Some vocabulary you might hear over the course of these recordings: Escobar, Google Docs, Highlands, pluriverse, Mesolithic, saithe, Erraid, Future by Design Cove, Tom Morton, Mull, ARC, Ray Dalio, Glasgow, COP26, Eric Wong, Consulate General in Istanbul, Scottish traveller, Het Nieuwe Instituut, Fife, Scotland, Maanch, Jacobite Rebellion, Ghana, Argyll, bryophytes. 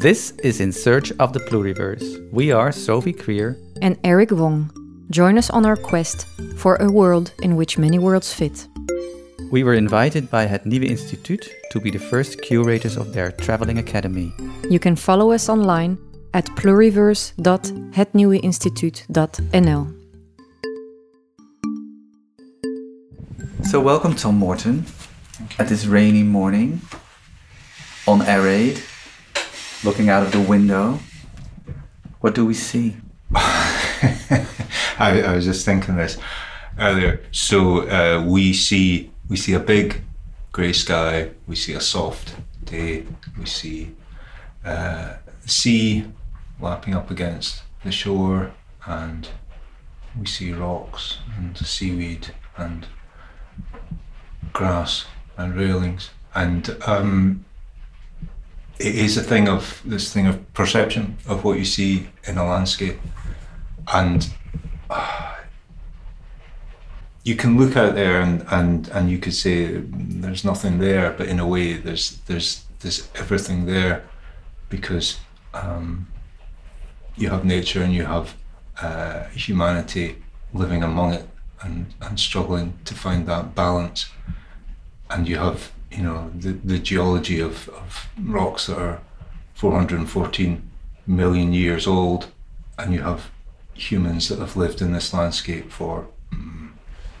This is In Search of the Pluriverse. We are Sophie Creer and Eric Wong. Join us on our quest for a world in which many worlds fit. We were invited by Het Nieuwe Instituut to be the first curators of their traveling academy. You can follow us online at pluriverse.hetnieuweinstituut.nl. So welcome, Tom Morton, at this rainy morning on Erraid, looking out of the window. What do we see? I was just thinking this earlier. So we see a big grey sky, we see a soft day, we see the sea lapping up against the shore, and we see rocks and seaweed and grass and railings, and it is a thing of perception of what you see in a landscape. And you can look out there and you could say there's nothing there, but in a way there's everything there, because you have nature and you have humanity living among it and struggling to find that balance. And you have, you know, the geology of rocks that are 414 million years old, and you have humans that have lived in this landscape for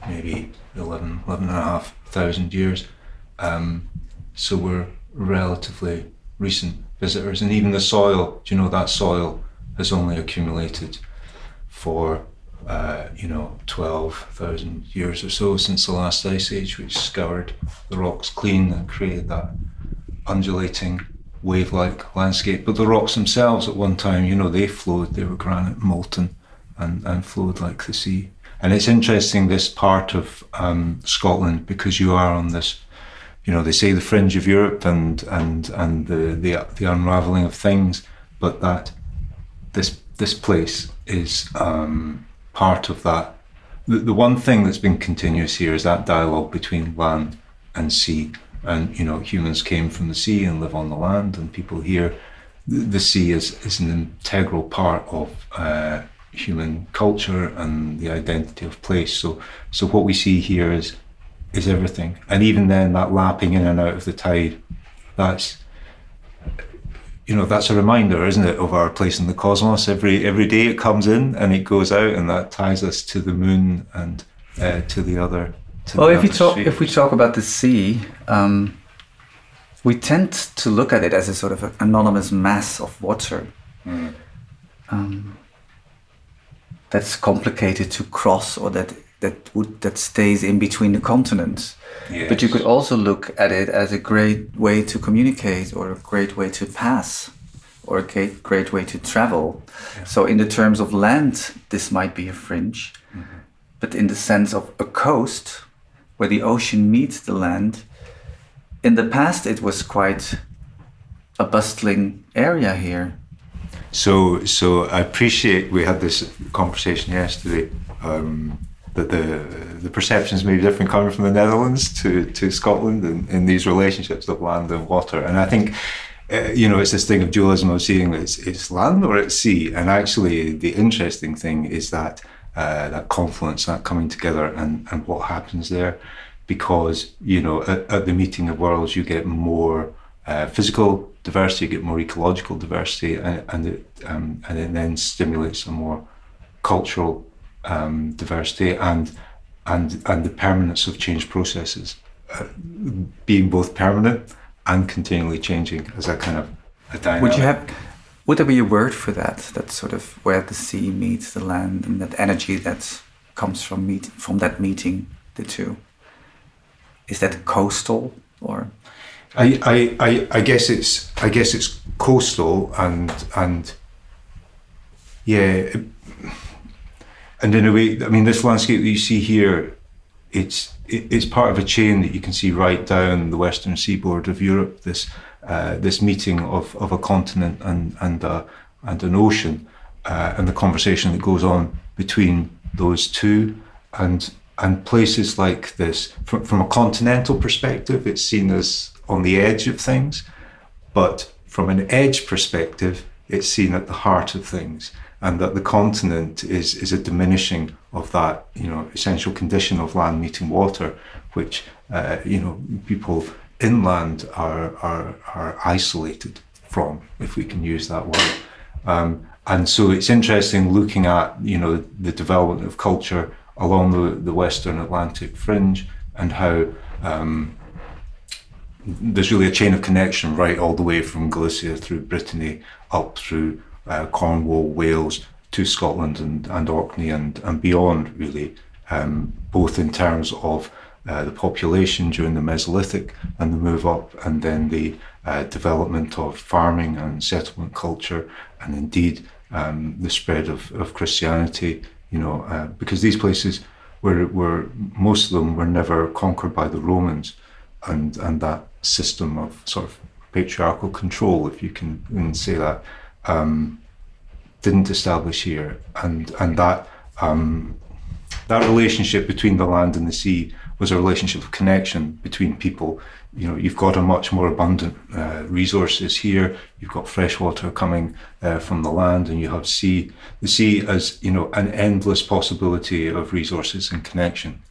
maybe 11,500 years. So we're relatively recent visitors. And even the soil, you know, that soil has only accumulated for 12,000 years or so since the last ice age, which scoured the rocks clean and created that undulating wave-like landscape. But the rocks themselves at one time, you know, they flowed, they were granite, molten, and flowed like the sea. And it's interesting, this part of Scotland, because you are on this, you know, they say the fringe of Europe and the unravelling of things, but that this place is part of that. The one thing that's been continuous here is that dialogue between land and sea. And, you know, humans came from the sea and live on the land, and people here, the sea is an integral part of human culture and the identity of place. So what we see here is everything. And even then, that lapping in and out of the tide, that's a reminder, isn't it, of our place in the cosmos. Every day it comes in and it goes out, and that ties us to the moon and to the other. If we talk about the sea, we tend to look at it as a sort of an anonymous mass of water. Mm. That's complicated to cross, or that stays in between the continents. Yes. But you could also look at it as a great way to communicate, or a great way to pass, or a great way to travel. Yeah. So in the terms of land, this might be a fringe, mm-hmm. But in the sense of a coast where the ocean meets the land, in the past it was quite a bustling area here. So I appreciate, we had this conversation yesterday, that the perceptions may be different coming from the Netherlands to Scotland in these relationships of land and water. And I think, it's this thing of dualism, of seeing that it's land or it's sea. And actually, the interesting thing is that that confluence, that coming together and what happens there. Because, you know, at the meeting of worlds, you get more physical diversity, you get more ecological diversity, and it then stimulates a more cultural diversity and the permanence of change processes, being both permanent and continually changing as a kind of a dynamic. Would there be a word for that? That sort of where the sea meets the land, and that energy that comes from that meeting, the two. Is that coastal, or? I guess it's coastal and yeah. And in a way, I mean, this landscape that you see here, it's part of a chain that you can see right down the western seaboard of Europe. This meeting of a continent and an ocean, and the conversation that goes on between those two, and places like this. From a continental perspective, it's seen as on the edge of things, but from an edge perspective, it's seen at the heart of things, and that the continent is a diminishing of that, essential condition of land meeting water, which, people inland are isolated from, if we can use that word. And so it's interesting looking at, the development of culture along the Western Atlantic fringe, and how there's really a chain of connection right all the way from Galicia through Brittany up through Cornwall, Wales to Scotland and Orkney and beyond, really, both in terms of the population during the Mesolithic and the move up, and then the development of farming and settlement culture, and indeed the spread of Christianity, because these places were most of them were never conquered by the Romans, and that system of sort of patriarchal control, if you can say that, didn't establish here, and that that relationship between the land and the sea was a relationship of connection between people. You've got a much more abundant resources here. You've got fresh water coming from the land, and you have sea. The sea as an endless possibility of resources and connection.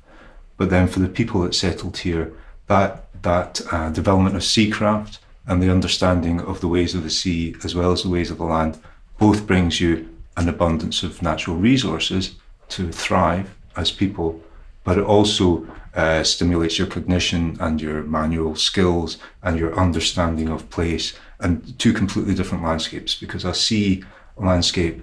But then for the people that settled here, that development of seacraft and the understanding of the ways of the sea as well as the ways of the land both brings you an abundance of natural resources to thrive as people, but it also stimulates your cognition and your manual skills and your understanding of place, and two completely different landscapes, because a sea landscape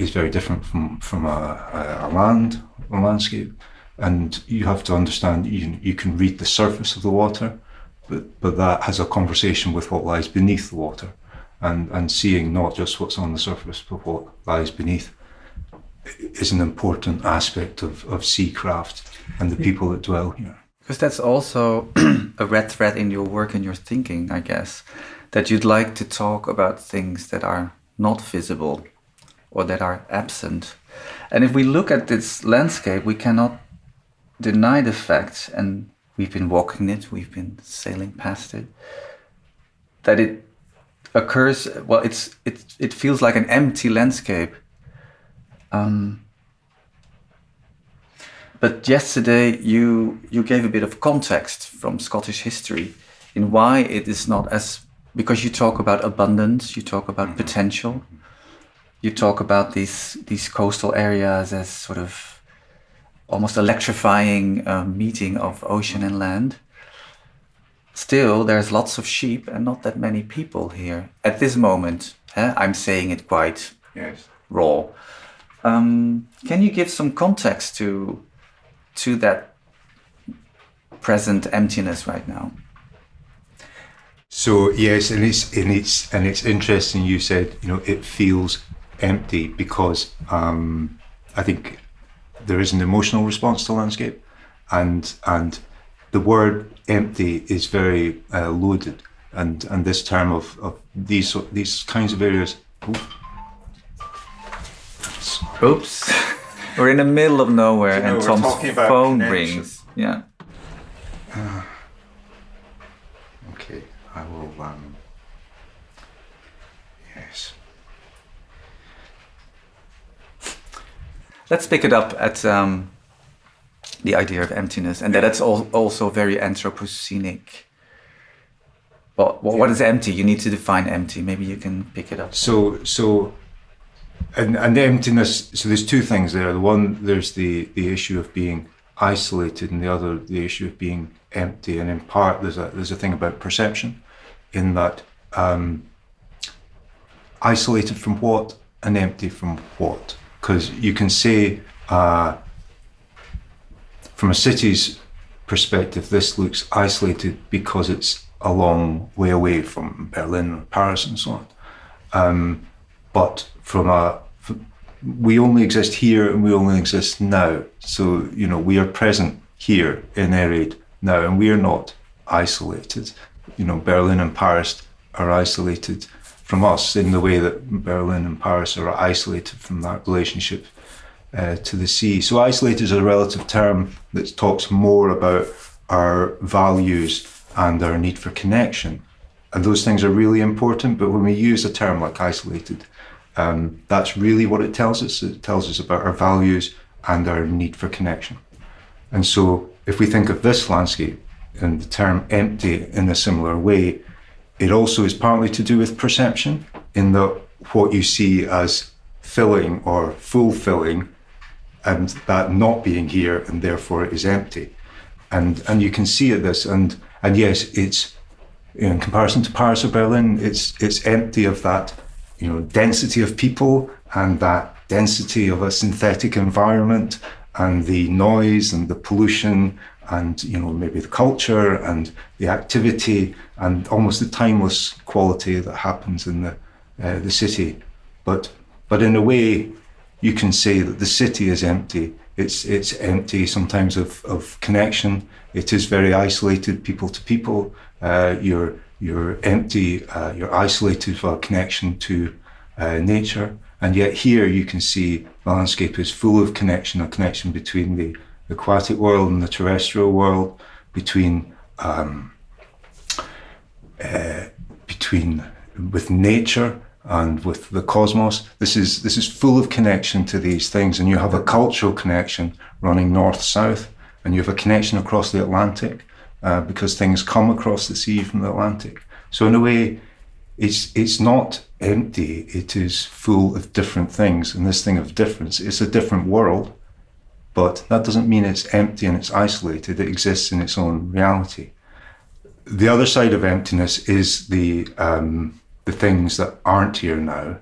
is very different from a land landscape, and you have to understand, you can read the surface of the water, but that has a conversation with what lies beneath the water, and seeing not just what's on the surface but what lies beneath is an important aspect of seacraft and the people that dwell here. Because that's also a red thread in your work and your thinking, I guess, that you'd like to talk about things that are not visible or that are absent. And if we look at this landscape, we cannot deny the fact, and we've been walking it, we've been sailing past it, that it occurs, well, it feels like an empty landscape. But yesterday you gave a bit of context from Scottish history in why it is not as, because you talk about abundance, you talk about potential, you talk about these coastal areas as sort of almost electrifying meeting of ocean and land. Still, there's lots of sheep and not that many people here at this moment. I'm saying it quite raw. Can you give some context to that present emptiness right now? So yes, and it's interesting. You said it feels empty because I think there is an emotional response to landscape, and the word empty is very loaded, and this term of these kinds of areas. Oops, we're in the middle of nowhere, and Tom's phone rings. Yeah. Okay, I will. Yes. Let's pick it up at the idea of emptiness, and that's also very anthropocenic. Well, what is empty? You need to define empty. Maybe you can pick it up. So. And the emptiness, so there's two things there. The one, there's the issue of being isolated, and the other, the issue of being empty. And in part, there's a thing about perception, in that isolated from what and empty from what. Because you can say, from a city's perspective, this looks isolated because it's a long way away from Berlin or Paris and so on. But we only exist here and we only exist now. So, we are present here in Erraid now, and we are not isolated. Berlin and Paris are isolated from us in the way that Berlin and Paris are isolated from that relationship to the sea. So isolated is a relative term that talks more about our values and our need for connection And those things are really important. But when we use a term like isolated, that's really what it tells us. It tells us about our values and our need for connection. And so if we think of this landscape and the term empty in a similar way, it also is partly to do with perception, in that what you see as filling or fulfilling, and that not being here, and therefore it is empty. And you can see at this, and yes, it's, you know, in comparison to Paris or Berlin, it's empty of that, you know, density of people and that density of a synthetic environment and the noise and the pollution and, you know, maybe the culture and the activity and almost the timeless quality that happens in the city. But in a way, you can say that the city is empty. It's empty sometimes of connection. It is very isolated, people to people. You're empty. You're isolated for a connection to nature. And yet here you can see the landscape is full of connection, a connection between the aquatic world and the terrestrial world, between with nature and with the cosmos. This is full of connection to these things, and you have a cultural connection running north-south, and you have a connection across the Atlantic because things come across the sea from the Atlantic. So in a way, it's not empty, it is full of different things, and this thing of difference, it's a different world, but that doesn't mean it's empty and it's isolated, it exists in its own reality. The other side of emptiness is the things that aren't here now,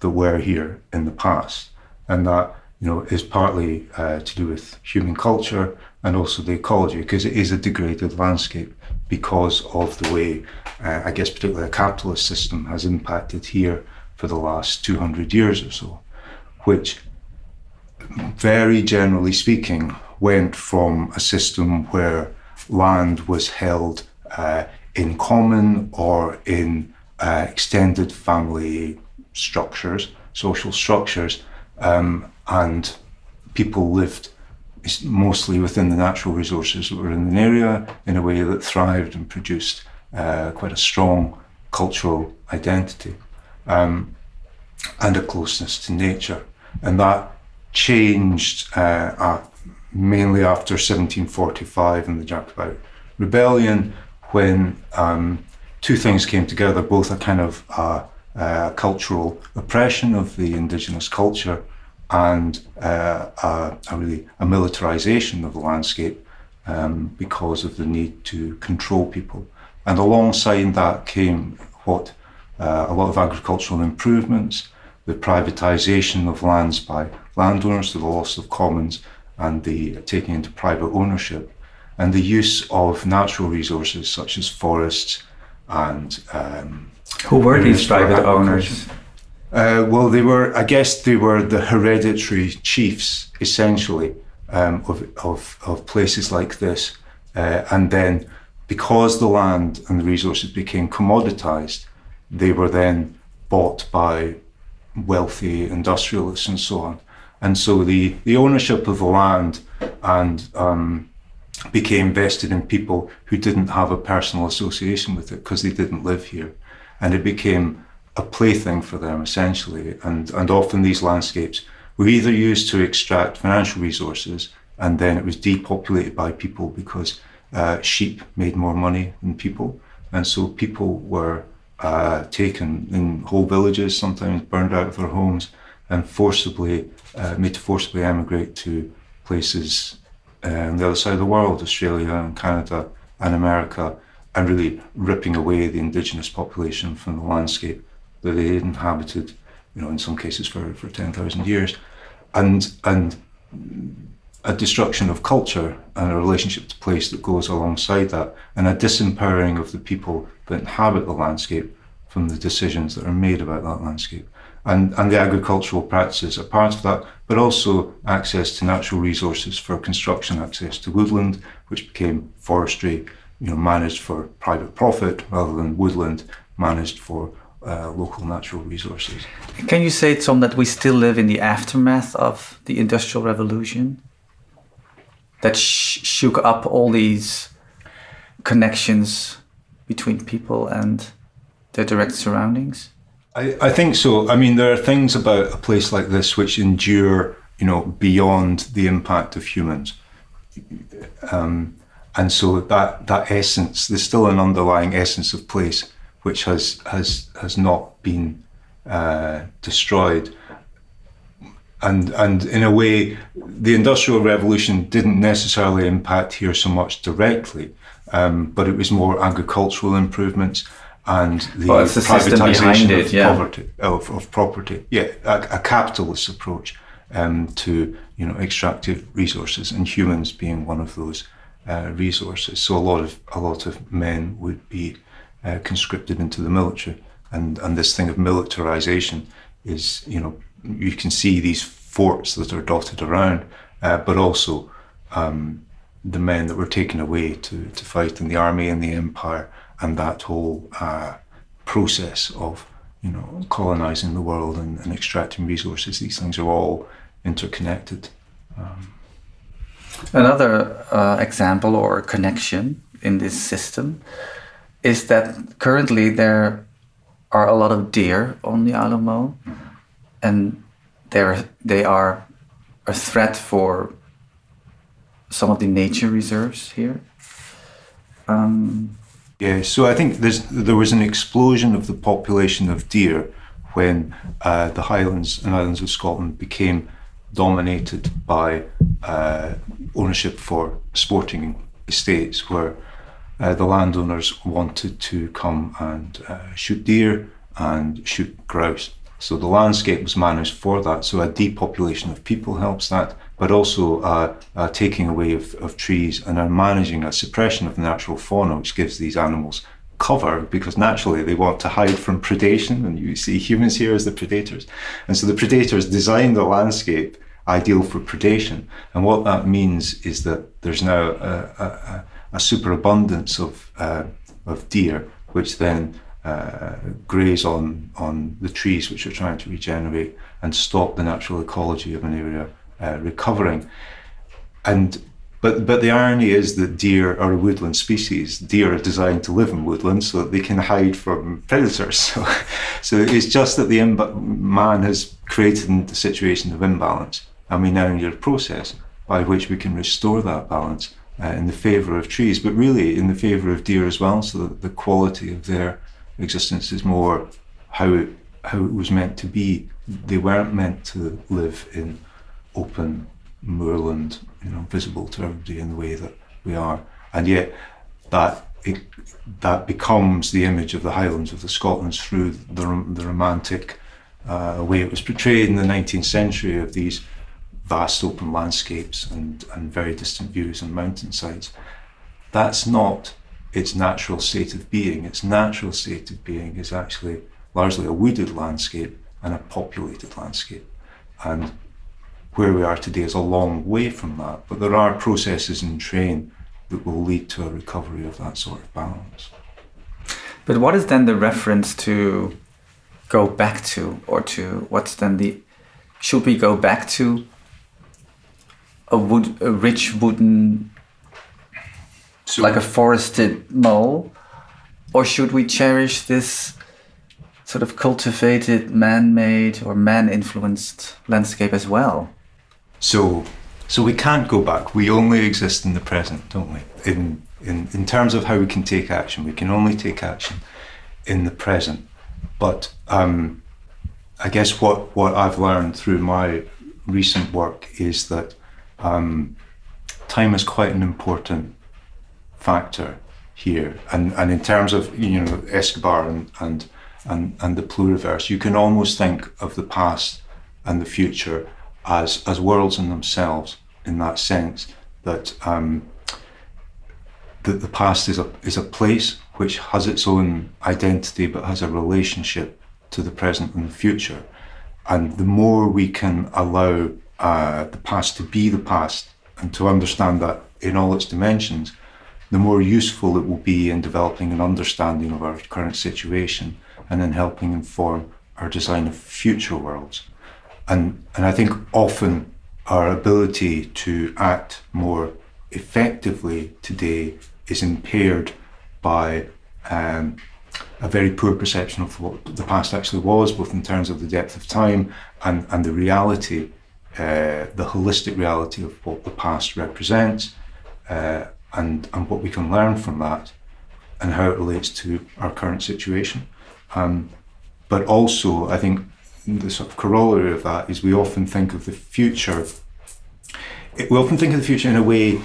that were here in the past. And that, you know, is partly to do with human culture and also the ecology, because it is a degraded landscape because of the way, I guess, particularly the capitalist system has impacted here for the last 200 years or so, which, very generally speaking, went from a system where land was held in common or in extended family structures, social structures, and people lived mostly within the natural resources that were in an area in a way that thrived and produced quite a strong cultural identity and a closeness to nature. And that changed mainly after 1745 and the Jacobite Rebellion, when two things came together, both a kind of cultural oppression of the indigenous culture and a militarization of the landscape because of the need to control people. And alongside that came what a lot of agricultural improvements, the privatization of lands by landowners, the loss of commons, and the taking into private ownership, and the use of natural resources such as forests. And who were these private owners? Well, they were, I guess, they were the hereditary chiefs, essentially, of places like this. And then, because the land and the resources became commoditized, they were then bought by wealthy industrialists and so on. And so the ownership of the land and became vested in people who didn't have a personal association with it because they didn't live here. And it became a plaything for them, essentially. And often these landscapes were either used to extract financial resources, and then it was depopulated by people because sheep made more money than people. And so people were taken in whole villages, sometimes burned out of their homes, and forcibly made to forcibly emigrate to places on the other side of the world, Australia and Canada and America, and really ripping away the indigenous population from the landscape that they inhabited, you know, in some cases for 10,000 years. And a destruction of culture and a relationship to place that goes alongside that, and a disempowering of the people that inhabit the landscape from the decisions that are made about that landscape. And the agricultural practices are part of that, but also access to natural resources for construction, access to woodland, which became forestry, you know, managed for private profit, rather than woodland managed for local natural resources. Can you say, Tom, that we still live in the aftermath of the Industrial Revolution? That shook up all these connections between people and their direct surroundings? I think so. I mean, there are things about a place like this which endure, you know, beyond the impact of humans. And so that essence, there's still an underlying essence of place which has not been destroyed. And in a way, the Industrial Revolution didn't necessarily impact here so much directly, but it was more agricultural improvements and the privatisation of property. Yeah, a capitalist approach to, you know, extractive resources, and humans being one of those resources. So a lot of men would be conscripted into the military, and this thing of militarisation is, you know, you can see these forts that are dotted around, but also the men that were taken away to fight in the army and the empire, and that whole process of, you know, colonising the world and extracting resources. These things are all interconnected. Another example or connection in this system is that currently there are a lot of deer on the Isle of Mull, and they are a threat for some of the nature reserves here. Yeah, so I think there was an explosion of the population of deer when the Highlands and Islands of Scotland became dominated by ownership for sporting estates, where the landowners wanted to come and shoot deer and shoot grouse. So the landscape was managed for that. So a depopulation of people helps that, but also a taking away of trees and a managing, a suppression of natural fauna, which gives these animals cover, because naturally they want to hide from predation. And you see humans here as the predators. And so the predators designed the landscape ideal for predation. And what that means is that there's now a superabundance of deer, which then graze on the trees which are trying to regenerate and stop the natural ecology of an area recovering. But the irony is that deer are a woodland species. Deer are designed to live in woodland so that they can hide from predators. So it's just that the man has created the situation of imbalance, and we now need a process by which we can restore that balance in the favour of trees, but really in the favour of deer as well, so that the quality of their existence is more how it was meant to be. They weren't meant to live in open moorland, you know, visible to everybody in the way that we are. And yet that becomes the image of the Highlands of the Scotlands through the romantic way it was portrayed in the 19th century of these vast open landscapes and very distant views and mountainsides. That's not its natural state of being. Its natural state of being is actually largely a wooded landscape and a populated landscape. And where we are today is a long way from that, but there are processes in train that will lead to a recovery of that sort of balance. But what is then the reference to go back to, or to what's then should we go back to a rich wooden, so, like a forested Mull, or should we cherish this sort of cultivated, man-made or man-influenced landscape as well? So we can't go back. We only exist in the present, don't we? In terms of how we can take action, we can only take action in the present. But I guess what I've learned through my recent work is that time is quite an important factor here, and in terms of, you know, Escobar and the pluriverse, you can almost think of the past and the future as worlds in themselves, in that sense that the past is a place which has its own identity but has a relationship to the present and the future. And the more we can allow the past to be the past and to understand that in all its dimensions, the more useful it will be in developing an understanding of our current situation and in helping inform our design of future worlds. And I think often our ability to act more effectively today is impaired by a very poor perception of what the past actually was, both in terms of the depth of time and the reality, the holistic reality of what the past represents, and what we can learn from that and how it relates to our current situation. But also, I think the sort of corollary of that is we often think of the future. We often think of the future in a way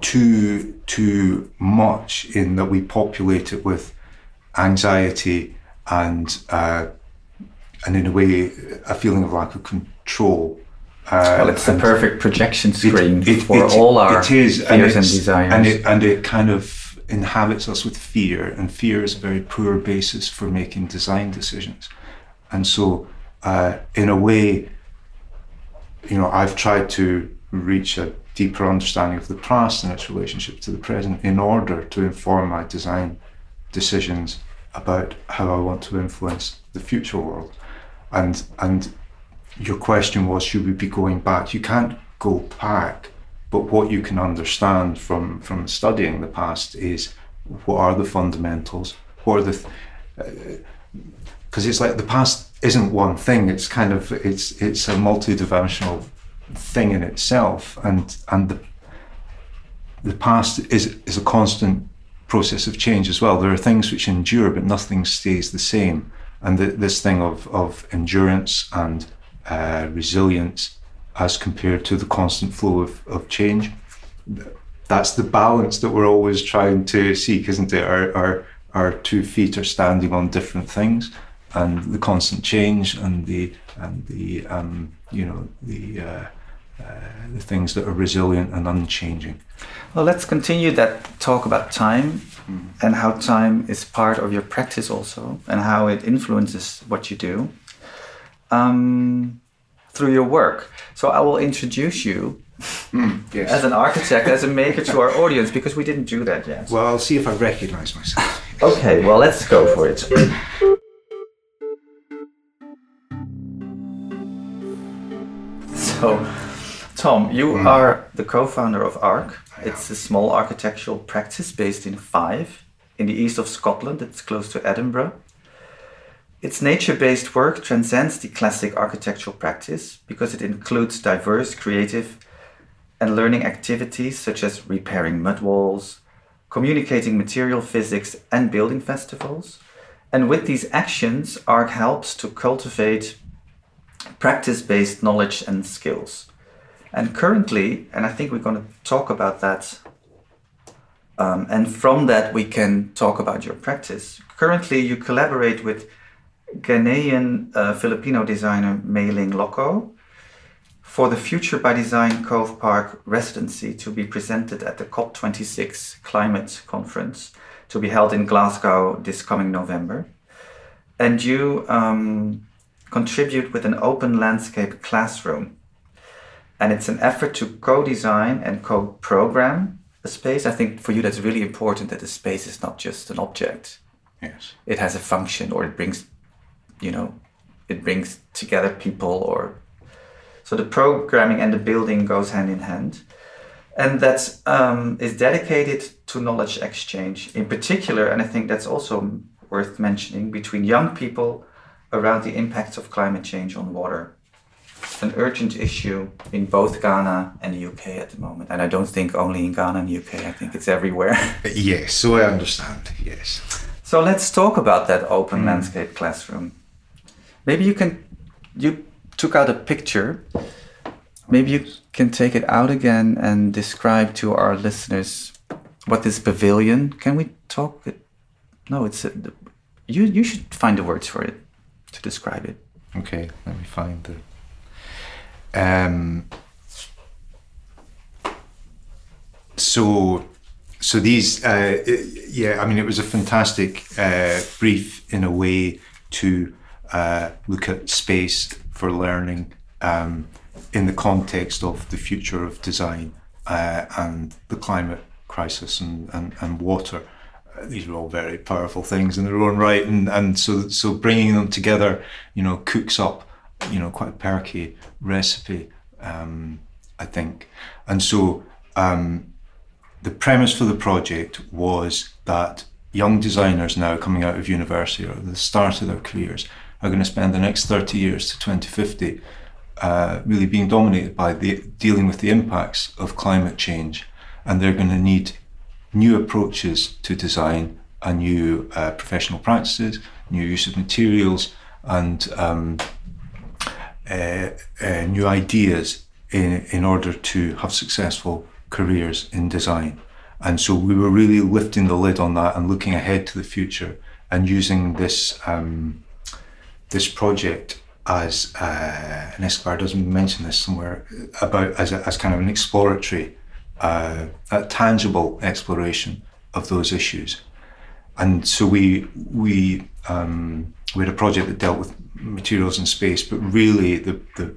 too much, in that we populate it with anxiety and in a way a feeling of lack of control. Well, it's the perfect projection screen for all our fears and desires. And it kind of inhabits us with fear, and fear is a very poor basis for making design decisions. And so, in a way, you know, I've tried to reach a deeper understanding of the past and its relationship to the present in order to inform my design decisions about how I want to influence the future world. And your question was, should we be going back? You can't go back, but what you can understand from studying the past is, what are the fundamentals? What are the... Because it's like the past isn't one thing. It's kind of, it's a multidimensional thing in itself, and the past is a constant process of change as well. There are things which endure, but nothing stays the same. And this thing of endurance and resilience as compared to the constant flow of change, that's the balance that we're always trying to seek, isn't it? Our 2 feet are standing on different things, and the constant change and the you know, the things that are resilient and unchanging. Well, let's continue that talk about time and how time is part of your practice also, and how it influences what you do through your work. So I will introduce you yes. as an architect, as a maker to our audience, because we didn't do that yet. Well, I'll see if I recognize myself. Okay, well, let's go for it. So, Tom, you are the co-founder of ARC. It's a small architectural practice based in Fife, in the east of Scotland. It's close to Edinburgh. Its nature-based work transcends the classic architectural practice because it includes diverse creative and learning activities such as repairing mud walls, communicating material physics, and building festivals. And with these actions, ARC helps to cultivate practice-based knowledge and skills. And currently, and I think we're going to talk about that, and from that we can talk about your practice. Currently, you collaborate with Ghanaian Filipino designer Mae-ling Lokko for the Future by Design Cove Park residency to be presented at the COP26 climate conference to be held in Glasgow this coming November. And you contribute with an open landscape classroom. And it's an effort to co-design and co-program a space. I think for you that's really important, that the space is not just an object. Yes. It has a function, or it brings, you know, it brings together people, or... So the programming and the building goes hand in hand. And that is dedicated to knowledge exchange in particular, and I think that's also worth mentioning, between young people around the impacts of climate change on water. An urgent issue in both Ghana and the UK at the moment. And I don't think only in Ghana and the UK, I think it's everywhere. Yes, so I understand, yes. So let's talk about that open landscape classroom. Maybe you took out a picture. Maybe you can take it out again and describe to our listeners what this pavilion, can we talk? No, it's, you should find the words for it to describe it. Okay, let me find the... So these, it was a fantastic brief in a way to look at space for learning in the context of the future of design and the climate crisis and water. These are all very powerful things in their own right, and so bringing them together, you know, cooks up, you know, quite a perky recipe, I think. And so the premise for the project was that young designers now coming out of university or the start of their careers are going to spend the next 30 years to 2050 really being dominated by dealing with the impacts of climate change, and they're going to need new approaches to design and new professional practices, new use of materials, and new ideas in order to have successful careers in design. And so we were really lifting the lid on that and looking ahead to the future and using this this project as, and Escobar doesn't mention this somewhere, about as kind of an exploratory, a tangible exploration of those issues. And so we had a project that dealt with materials and space, but really the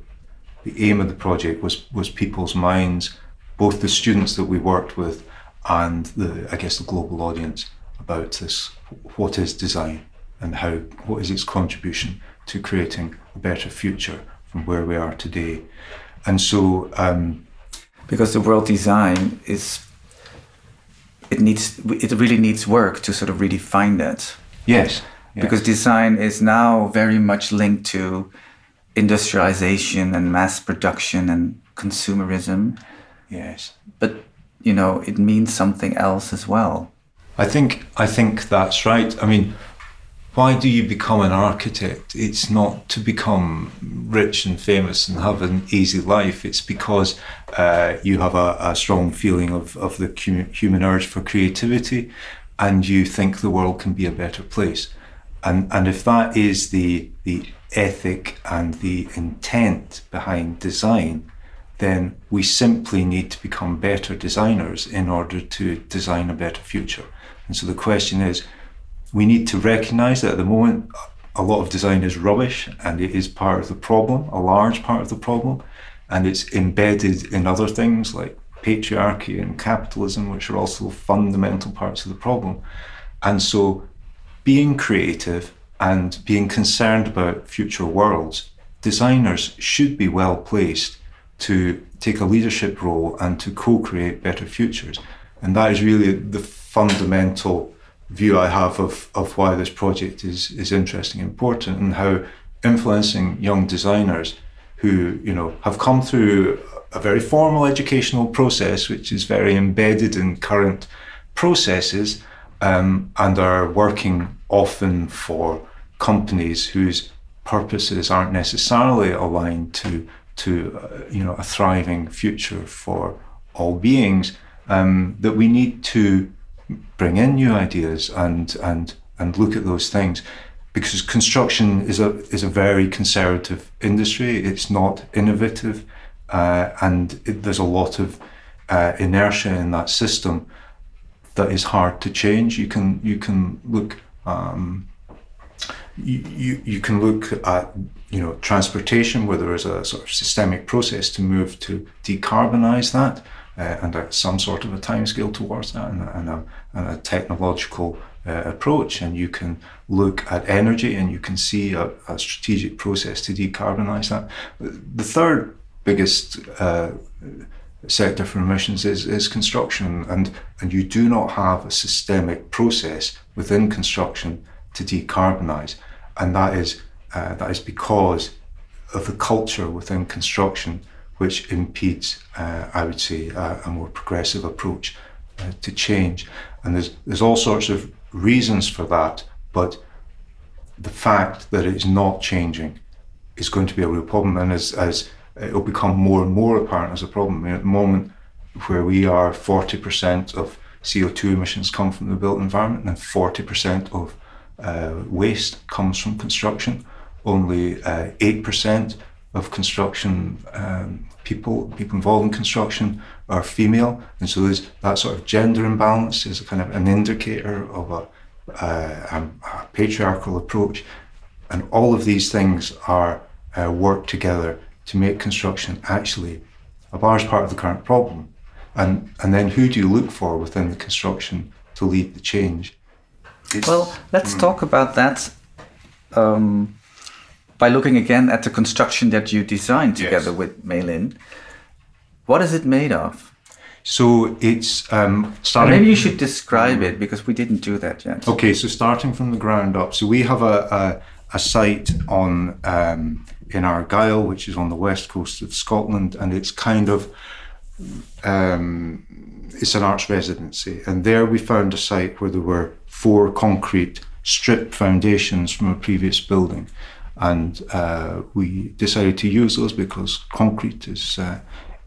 aim of the project was people's minds, both the students that we worked with and I guess the global audience, about this: what is design and what is its contribution to creating a better future from where we are today. And so because the world design really needs work to sort of redefine that. Yes. Because design is now very much linked to industrialization and mass production and consumerism. Yes. But you know, it means something else as well. I think that's right. I mean, why do you become an architect? It's not to become rich and famous and have an easy life. It's because you have a strong feeling of the human urge for creativity, and you think the world can be a better place. And if that is the ethic and the intent behind design, then we simply need to become better designers in order to design a better future. And so the question is, we need to recognize that at the moment, a lot of design is rubbish, and it is part of the problem, a large part of the problem, and it's embedded in other things like patriarchy and capitalism, which are also fundamental parts of the problem. And so being creative and being concerned about future worlds, designers should be well placed to take a leadership role and to co-create better futures. And that is really the fundamental view I have of why this project is interesting and important, and how influencing young designers who, you know, have come through a very formal educational process, which is very embedded in current processes, and are working often for companies whose purposes aren't necessarily aligned to a thriving future for all beings, that we need to bring in new ideas and look at those things, because construction is a very conservative industry. It's not innovative, and there's a lot of inertia in that system that is hard to change. You can look. You can look at, you know, transportation, where there is a sort of systemic process to move to decarbonize that, and at some sort of a timescale towards that, and a technological approach. And you can look at energy, and you can see a strategic process to decarbonize that. The third biggest sector for emissions is construction, and you do not have a systemic process within construction to decarbonize, and that is because of the culture within construction, which impedes, I would say, a more progressive approach to change. And there's all sorts of reasons for that, but the fact that it's not changing is going to be a real problem, and as it will become more and more apparent as a problem. I mean, at the moment, where we are, 40% of CO2 emissions come from the built environment, and 40% of waste comes from construction. Only 8% of construction people involved in construction are female, and so there's that sort of gender imbalance is a kind of an indicator of a patriarchal approach, and all of these things are worked together to make construction actually a large part of the current problem. And then who do you look for within the construction to lead the change? Well, let's talk about that by looking again at the construction that you designed together with Mae-ling. What is it made of? So it's starting... Maybe you should describe it, because we didn't do that yet. Okay, so starting from the ground up. So we have a site on in Argyll, which is on the west coast of Scotland, and it's kind of... it's an arts residency, and there we found a site where there were 4 concrete strip foundations from a previous building, and we decided to use those because concrete is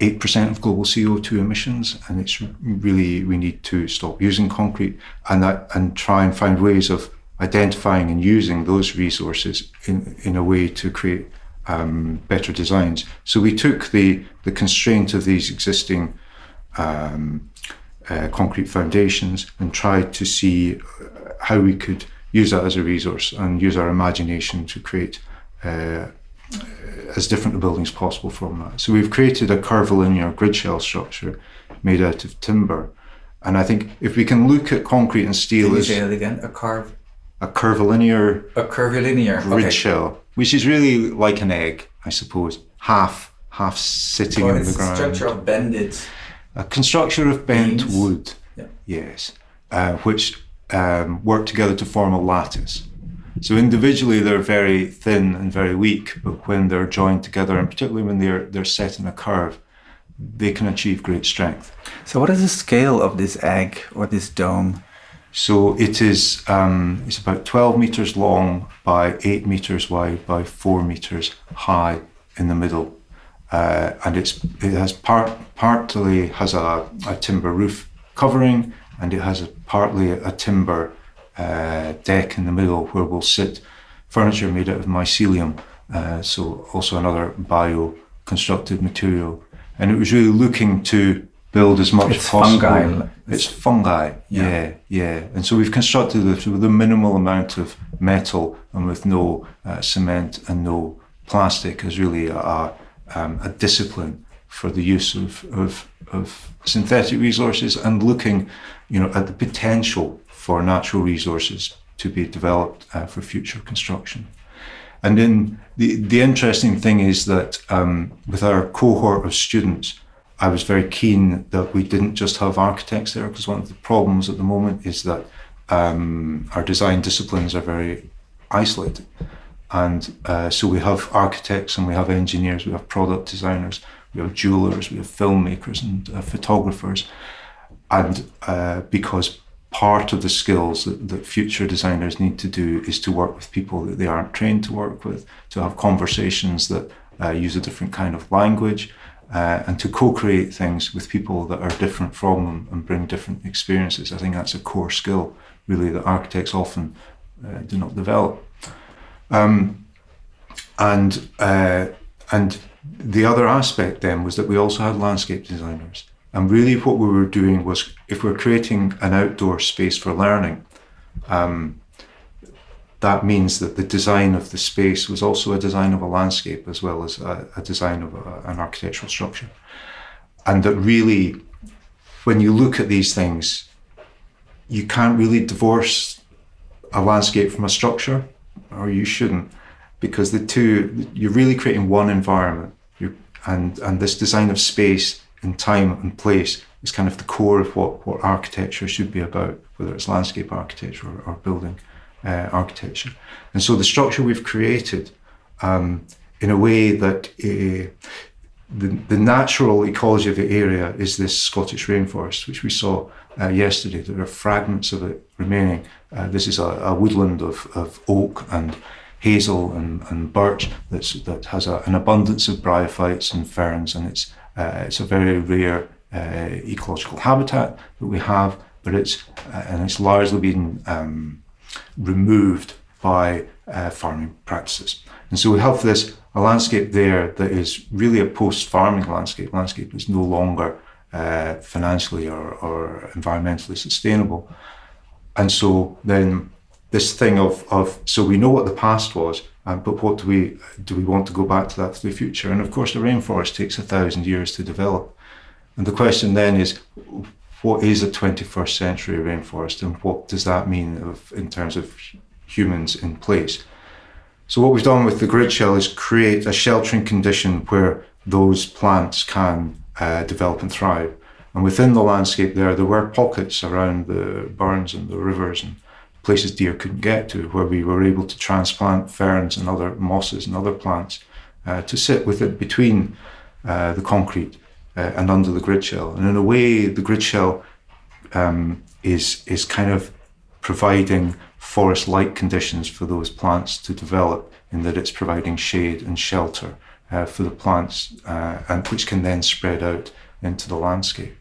8% of global CO2 emissions, and it's really, we need to stop using concrete and try and find ways of identifying and using those resources in a way to create better designs. So we took the constraint of these existing concrete foundations and tried to see how we could use that as a resource and use our imagination to create as different a building as possible from that. So we've created a curvilinear grid shell structure made out of timber. And I think if we can look at concrete and steel as... Can you say that again? A curvilinear grid shell, which is really like an egg, I suppose, half sitting on the ground. It's a structure of bended... A construction of bent wood, yeah. Yes, which work together to form a lattice. So individually they're very thin and very weak, but when they're joined together, and particularly when they're set in a curve, they can achieve great strength. So what is the scale of this egg or this dome? So it is it's about 12 meters long by 8 meters wide by 4 meters high in the middle. And it partly has a timber roof covering, and it has partly a timber deck in the middle where will sit furniture made out of mycelium, so also another bio-constructed material. And it was really looking to build as much as possible. Fungi. It's fungi, yeah. And so we've constructed it with a minimal amount of metal and with no cement and no plastic, as really a discipline for the use of synthetic resources, and looking, at the potential for natural resources to be developed for future construction. And then the interesting thing is that with our cohort of students, I was very keen that we didn't just have architects there, because one of the problems at the moment is that our design disciplines are very isolated. And so we have architects, and we have engineers, we have product designers, we have jewelers, we have filmmakers and photographers. And because part of the skills that future designers need to do is to work with people that they aren't trained to work with, to have conversations that use a different kind of language, and to co-create things with people that are different from them and bring different experiences. I think that's a core skill, really, that architects often do not develop. And the other aspect then was that we also had landscape designers, and really what we were doing was, if we're creating an outdoor space for learning, that means that the design of the space was also a design of a landscape as well as a design of an architectural structure. And that really, when you look at these things, you can't really divorce a landscape from a structure. Or you shouldn't, because the two, you're really creating one environment, and this design of space and time and place is kind of the core of what architecture should be about, whether it's landscape architecture or building architecture. And so the structure we've created in a way that the natural ecology of the area is this Scottish rainforest, which we saw yesterday. There are fragments of it remaining. This is a woodland of oak and hazel and birch that has an abundance of bryophytes and ferns, and it's a very rare ecological habitat that we have, but it's largely been removed by farming practices. And so we have a landscape there that is really a post-farming landscape. Landscape is no longer financially or environmentally sustainable. And so then this thing so we know what the past was, but what do we want to go back to that for the future? And of course the rainforest takes 1,000 years to develop. And the question then is, what is a 21st century rainforest, and what does that mean in terms of humans in place? So what we've done with the grid shell is create a sheltering condition where those plants can develop and thrive. And within the landscape there were pockets around the burns and the rivers and places deer couldn't get to, where we were able to transplant ferns and other mosses and other plants to sit with it between the concrete and under the grid shell. And in a way, the grid shell is kind of providing forest-like conditions for those plants to develop, in that it's providing shade and shelter for the plants, and which can then spread out into the landscape.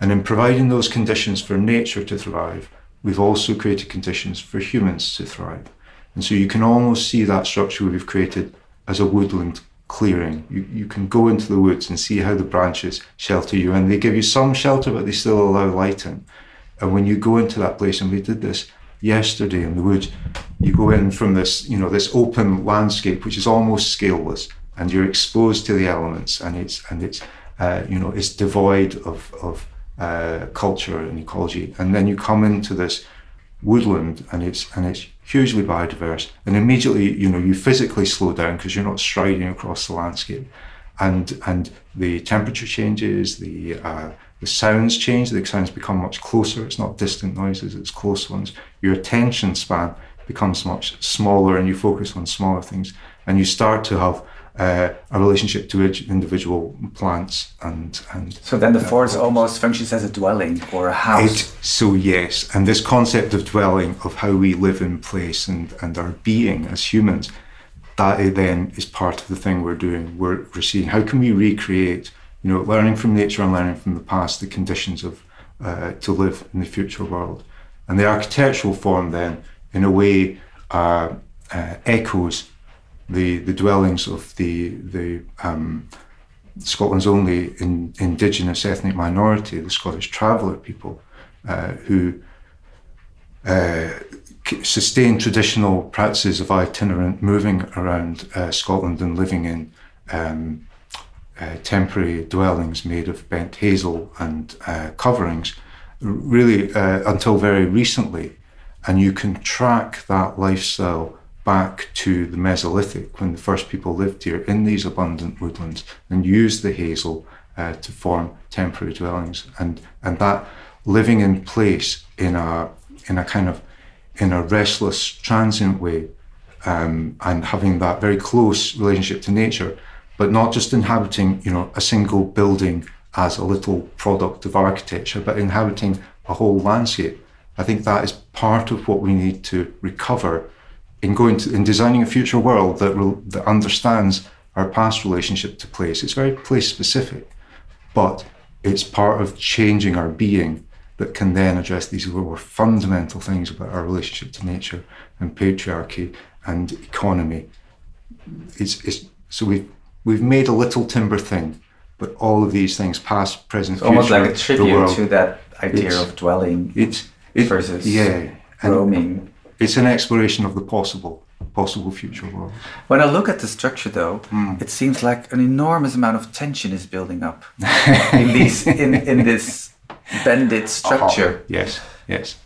And in providing those conditions for nature to thrive, we've also created conditions for humans to thrive. And so you can almost see that structure we've created as a woodland clearing. You can go into the woods and see how the branches shelter you, and they give you some shelter, but they still allow light in. And when you go into that place, and we did this yesterday in the woods, you go in from this, you know, this open landscape, which is almost scaleless, and you're exposed to the elements, and it's devoid of culture and ecology. And then you come into this woodland, and it's hugely biodiverse, and immediately, you know, you physically slow down because you're not striding across the landscape, and the temperature changes, the sounds change, the sounds become much closer. It's not distant noises, it's close ones. Your attention span becomes much smaller, and you focus on smaller things, and you start to have a relationship to individual plants and so then the forest almost functions as a dwelling or a house. So yes, and this concept of dwelling, of how we live in place and our being as humans, that then is part of the thing we're doing. We're seeing how can we recreate, you know, learning from nature and learning from the past, the conditions of to live in the future world. And the architectural form then, in a way, echoes the dwellings of the Scotland's only indigenous ethnic minority, the Scottish traveller people, who sustain traditional practices of itinerant moving around Scotland and living in temporary dwellings made of bent hazel and coverings, really until very recently. And you can track that lifestyle back to the Mesolithic, when the first people lived here in these abundant woodlands and used the hazel to form temporary dwellings, and that living in place in a restless, transient way, and having that very close relationship to nature, but not just inhabiting, you know, a single building as a little product of architecture, but inhabiting a whole landscape. I think that is part of what we need to recover in designing a future world that understands our past relationship to place. It's very place specific, but it's part of changing our being that can then address these more fundamental things about our relationship to nature and patriarchy and economy. So we've made a little timber thing, but all of these things, past, present, future, almost like a tribute world, to that idea of dwelling versus roaming. It's an exploration of the possible future world. When I look at the structure, though, it seems like an enormous amount of tension is building up in this bended structure. Uh-huh. Yes.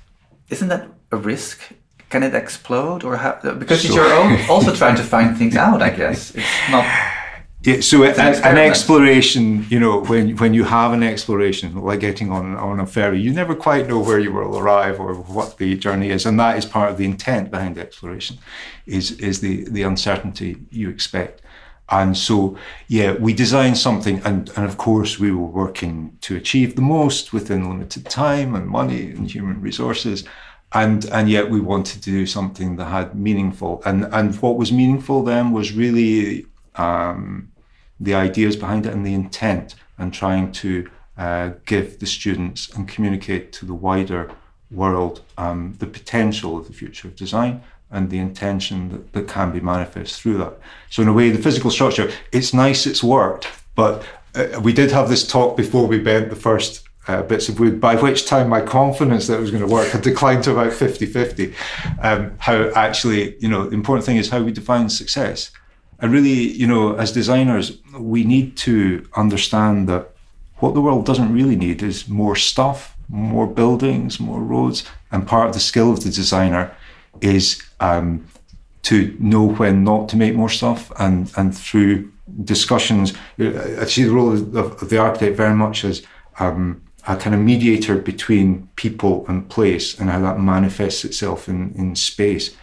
Isn't that a risk? Can it explode, or because it's your own also trying to find things out? I guess it's not. Yeah, so an exploration, you know, when you have an exploration, like getting on a ferry, you never quite know where you will arrive or what the journey is. And that is part of the intent behind exploration, is the uncertainty you expect. And so, yeah, we design something, and of course we were working to achieve the most within limited time and money and human resources. And yet we wanted to do something that had meaningful. And what was meaningful then was really the ideas behind it and the intent, and trying to give the students and communicate to the wider world the potential of the future of design and the intention that can be manifest through that. So in a way, the physical structure, it's nice, it's worked, but we did have this talk before we bent the first bits of wood, by which time my confidence that it was going to work had declined to about 50-50. How actually, you know, the important thing is how we define success. And really, you know, as designers, we need to understand that what the world doesn't really need is more stuff, more buildings, more roads. And part of the skill of the designer is to know when not to make more stuff. And through discussions, I see the role of the architect very much as a kind of mediator between people and place and how that manifests itself in space.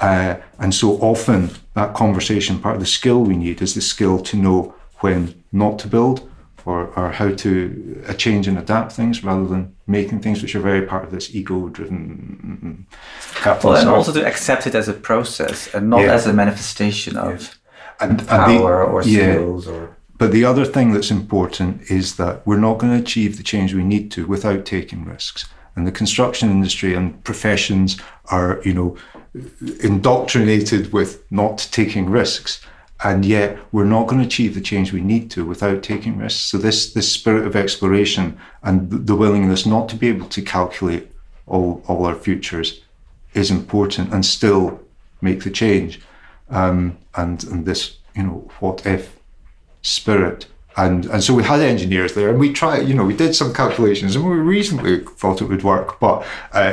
And so often that conversation, part of the skill we need is the skill to know when not to build or how to change and adapt things rather than making things, which are very part of this ego-driven capitalist. Well, and also to accept it as a process and not as a manifestation of power or skills. But the other thing that's important is that we're not going to achieve the change we need to without taking risks. And the construction industry and professions are, you know, indoctrinated with not taking risks. And yet we're not going to achieve the change we need to without taking risks. So this spirit of exploration and the willingness not to be able to calculate all our futures is important, and still make the change. And this, you know, what if spirit. And so we had engineers there, and we tried, you know, we did some calculations, and we reasonably thought it would work, but,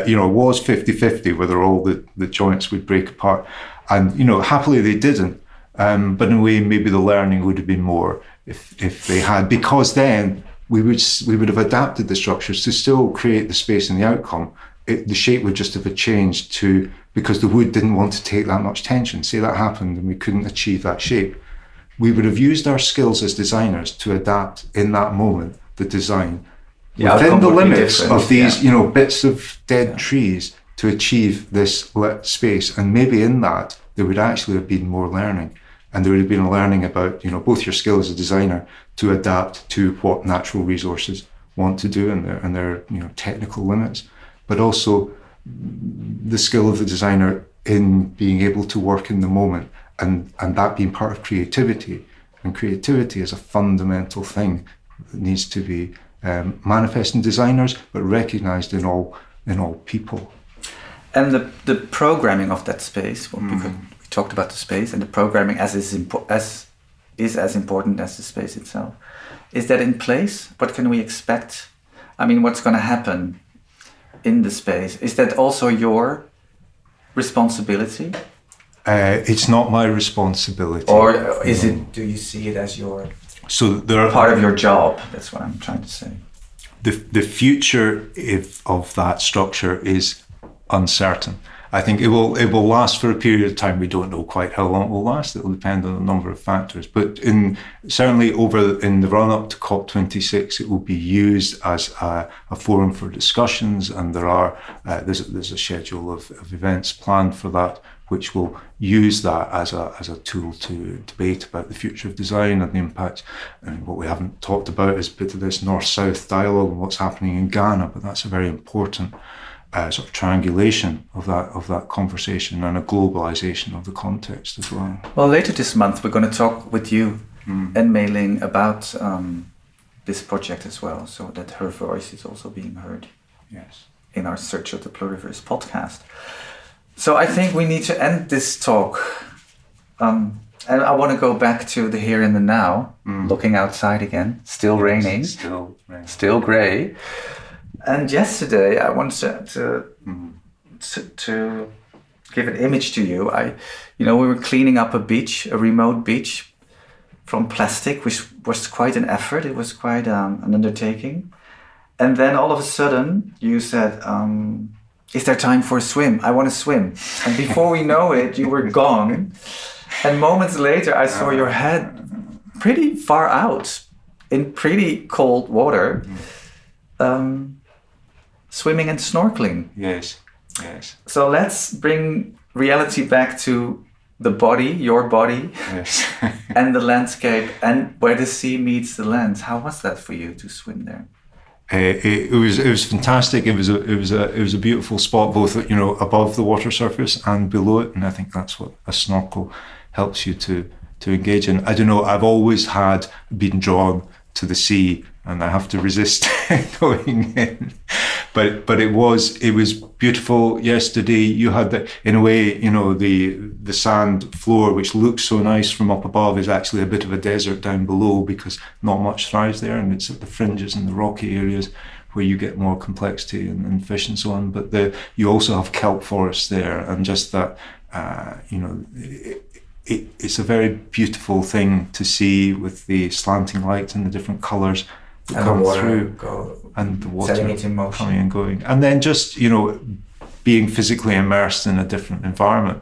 you know, it was 50-50 whether all the joints would break apart. And, you know, happily they didn't. But in a way, maybe the learning would have been more if they had, because then we would have adapted the structures to still create the space and the outcome. The shape would just have changed to, because the wood didn't want to take that much tension. Say that happened and we couldn't achieve that shape. We would have used our skills as designers to adapt in that moment the design within the limits of these you know, bits of dead trees to achieve this lit space. And maybe in that there would actually have been more learning, and there would have been a learning about, you know, both your skill as a designer to adapt to what natural resources want to do and their you know, technical limits, but also the skill of the designer in being able to work in the moment. And that being part of creativity, and creativity is a fundamental thing that needs to be manifest in designers, but recognised in all people. And the programming of that space. Well, we talked about the space, and the programming is as important as the space itself. Is that in place? What can we expect? I mean, what's going to happen in the space? Is that also your responsibility? It's not my responsibility. Or is it? Do you see it as your part of your job? That's what I'm trying to say. The future of that structure is uncertain. I think it will last for a period of time. We don't know quite how long it will last. It will depend on a number of factors. But certainly in the run-up to COP26, it will be used as a forum for discussions, and there's a schedule of events planned for that, which will use that as a tool to debate about the future of design and the impact. And what we haven't talked about is a bit of this north-south dialogue and what's happening in Ghana, but that's a very important sort of triangulation of that conversation and a globalization of the context as well. Well, later this month, we're going to talk with you and Mae-ling about this project as well, so that her voice is also being heard in our Search of the Pluriverse podcast. So I think we need to end this talk. And I want to go back to the here and the now, looking outside again, still raining, still grey. And yesterday I wanted to give an image to you. We were cleaning up a remote beach from plastic, which was quite an effort. It was quite an undertaking. And then all of a sudden you said, is there time for a swim? I want to swim. And before we know it, you were gone. And moments later, I saw your head pretty far out in pretty cold water, swimming and snorkeling. Yes. So let's bring reality back to the body, your body, and the landscape, and where the sea meets the land. How was that for you to swim there? It was fantastic. It was a beautiful spot, both, you know, above the water surface and below it, and I think that's what a snorkel helps you to engage in. I don't know. I've always been drawn to the sea, and I have to resist going in. But it was beautiful yesterday. You had that in a way, you know, the sand floor, which looks so nice from up above, is actually a bit of a desert down below because not much thrives there, and it's at the fringes and the rocky areas where you get more complexity and fish and so on. But you also have kelp forests there, and just that, you know. It's a very beautiful thing to see with the slanting lights and the different colours. come through, and the water coming and going. And then just, you know, being physically immersed in a different environment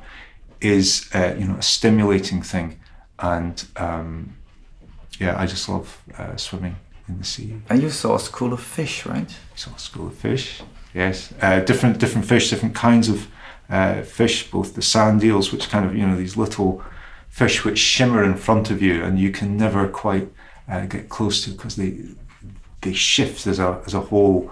is, you know, a stimulating thing. And yeah, I just love swimming in the sea. And you saw a school of fish, right? I saw a school of fish, yes. Different fish, different kinds of fish, both the sand eels, which kind of, you know, these little fish which shimmer in front of you and you can never quite get close to because they shift as a whole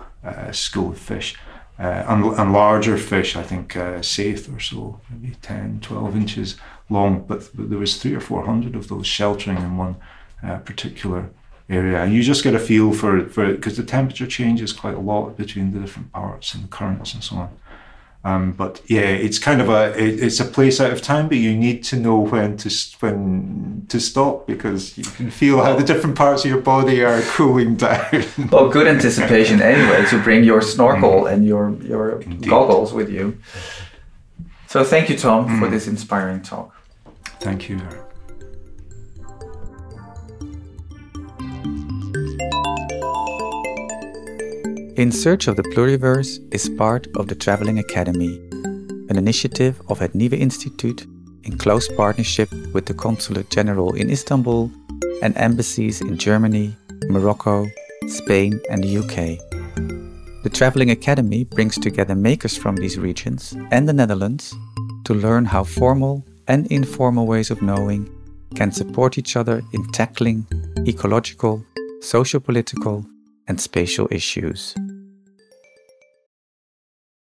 school of fish. And larger fish, I think, saithe or so, maybe 10, 12 inches long, but there was 300 or 400 of those sheltering in one particular area. And you just get a feel for it because the temperature changes quite a lot between the different parts and the currents and so on. But yeah, it's kind of it's a place out of time, but you need to know when to stop because you can feel how the different parts of your body are cooling down. Well, good anticipation anyway to bring your snorkel and your goggles with you. So thank you, Tom, for this inspiring talk. Thank you, Eric. In Search of the Pluriverse is part of the Travelling Academy, an initiative of Het Nieuwe Instituut in close partnership with the Consulate General in Istanbul and embassies in Germany, Morocco, Spain and the UK. The Travelling Academy brings together makers from these regions and the Netherlands to learn how formal and informal ways of knowing can support each other in tackling ecological, socio-political and spatial issues.